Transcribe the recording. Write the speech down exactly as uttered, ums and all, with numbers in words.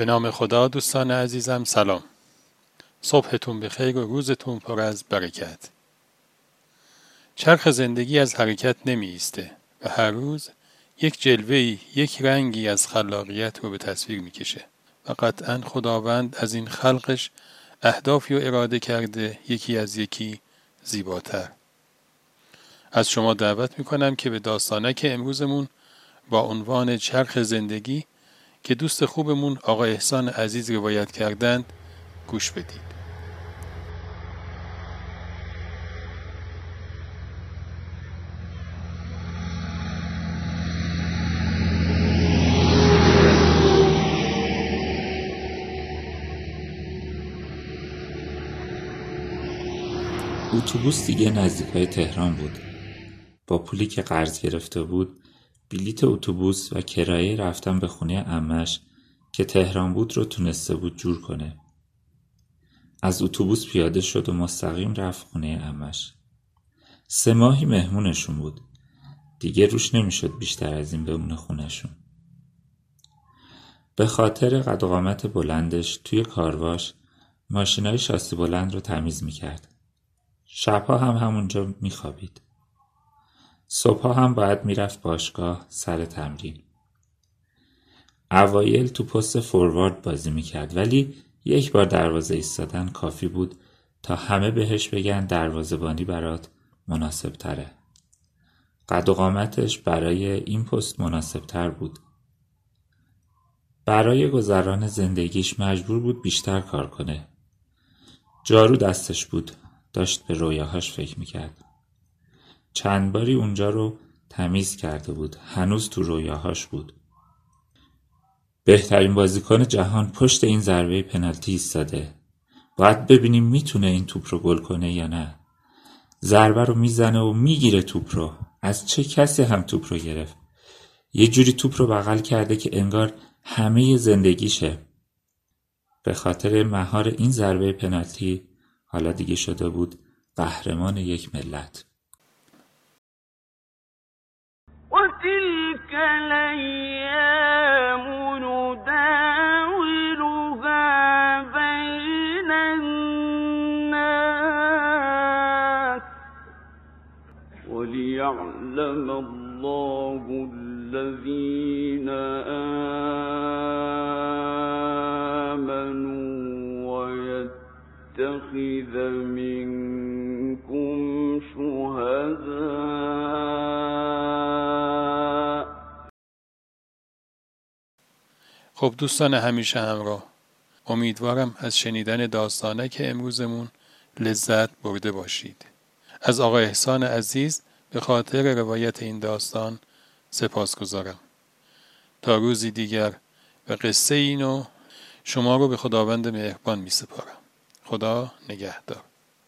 به نام خدا. دوستان عزیزم سلام، صبحتون بخیر و روزتون پر از برکت. چرخ زندگی از حرکت نمی ایسته و هر روز یک جلوه‌ای، یک رنگی از خلاقیت رو به تصویر می کشه و قطعاً خداوند از این خلقش اهدافی رو اراده کرده، یکی از یکی زیباتر. از شما دعوت می کنم که به داستانک امروزمون با عنوان چرخ زندگی که دوست خوبمون آقا احسان عزیز روایت کردند گوش بدید. اتوبوس دیگه نزدیکای تهران بود. با پولی که قرض گرفته بود بلیت اتوبوس و کرایه رفتن به خونه عمش که تهران بود رو تونسته بود جور کنه. از اتوبوس پیاده شد و مستقیم رفت خونه عمش. سه ماهی مهمونشون بود. دیگه روش نمیشد بیشتر از این بمونه خونهشون. به خاطر قد و قامت بلندش توی کارواش ماشینای شاسی بلند رو تمیز میکرد. شبها هم همونجا میخوابید. صبحها هم باید میرفت باشگاه سر تمرین. اوایل تو پست فوروارد بازی میکرد ولی یک بار دروازه ایستادن کافی بود تا همه بهش بگن دروازه‌بانی برات مناسب تره. قد و قامتش برای این پست مناسب تر بود. برای گذران زندگیش مجبور بود بیشتر کار کنه. جارو دستش بود. داشت به رویاهاش فکر میکرد. چند باری اونجا رو تمیز کرده بود. هنوز تو رویاهاش بود. بهترین بازیکن جهان پشت این ضربه پنالتی ایستاده. باید ببینیم میتونه این توپ رو گل کنه یا نه. ضربه رو میزنه و میگیره توپ رو. از چه کسی هم توپ رو گرفت. یه جوری توپ رو بغل کرده که انگار همه زندگیشه. به خاطر مهار این ضربه پنالتی حالا دیگه شده بود قهرمان یک ملت. وَلِيَعْلَمَ اللَّهُ الَّذِينَ آمَنُوا وَيَتَّخِذَ مِنْكُمْ شُهَدَاءَ. خب دوستان همیشه همراه، امیدوارم از شنیدن داستانک امروزمون لذت برده باشید. از آقا احسان عزیز به خاطر روایت این داستان سپاسگزارم. تا روزی دیگر و قصه اینو شما رو به خداوند مهربان می سپارم. خدا نگهدار.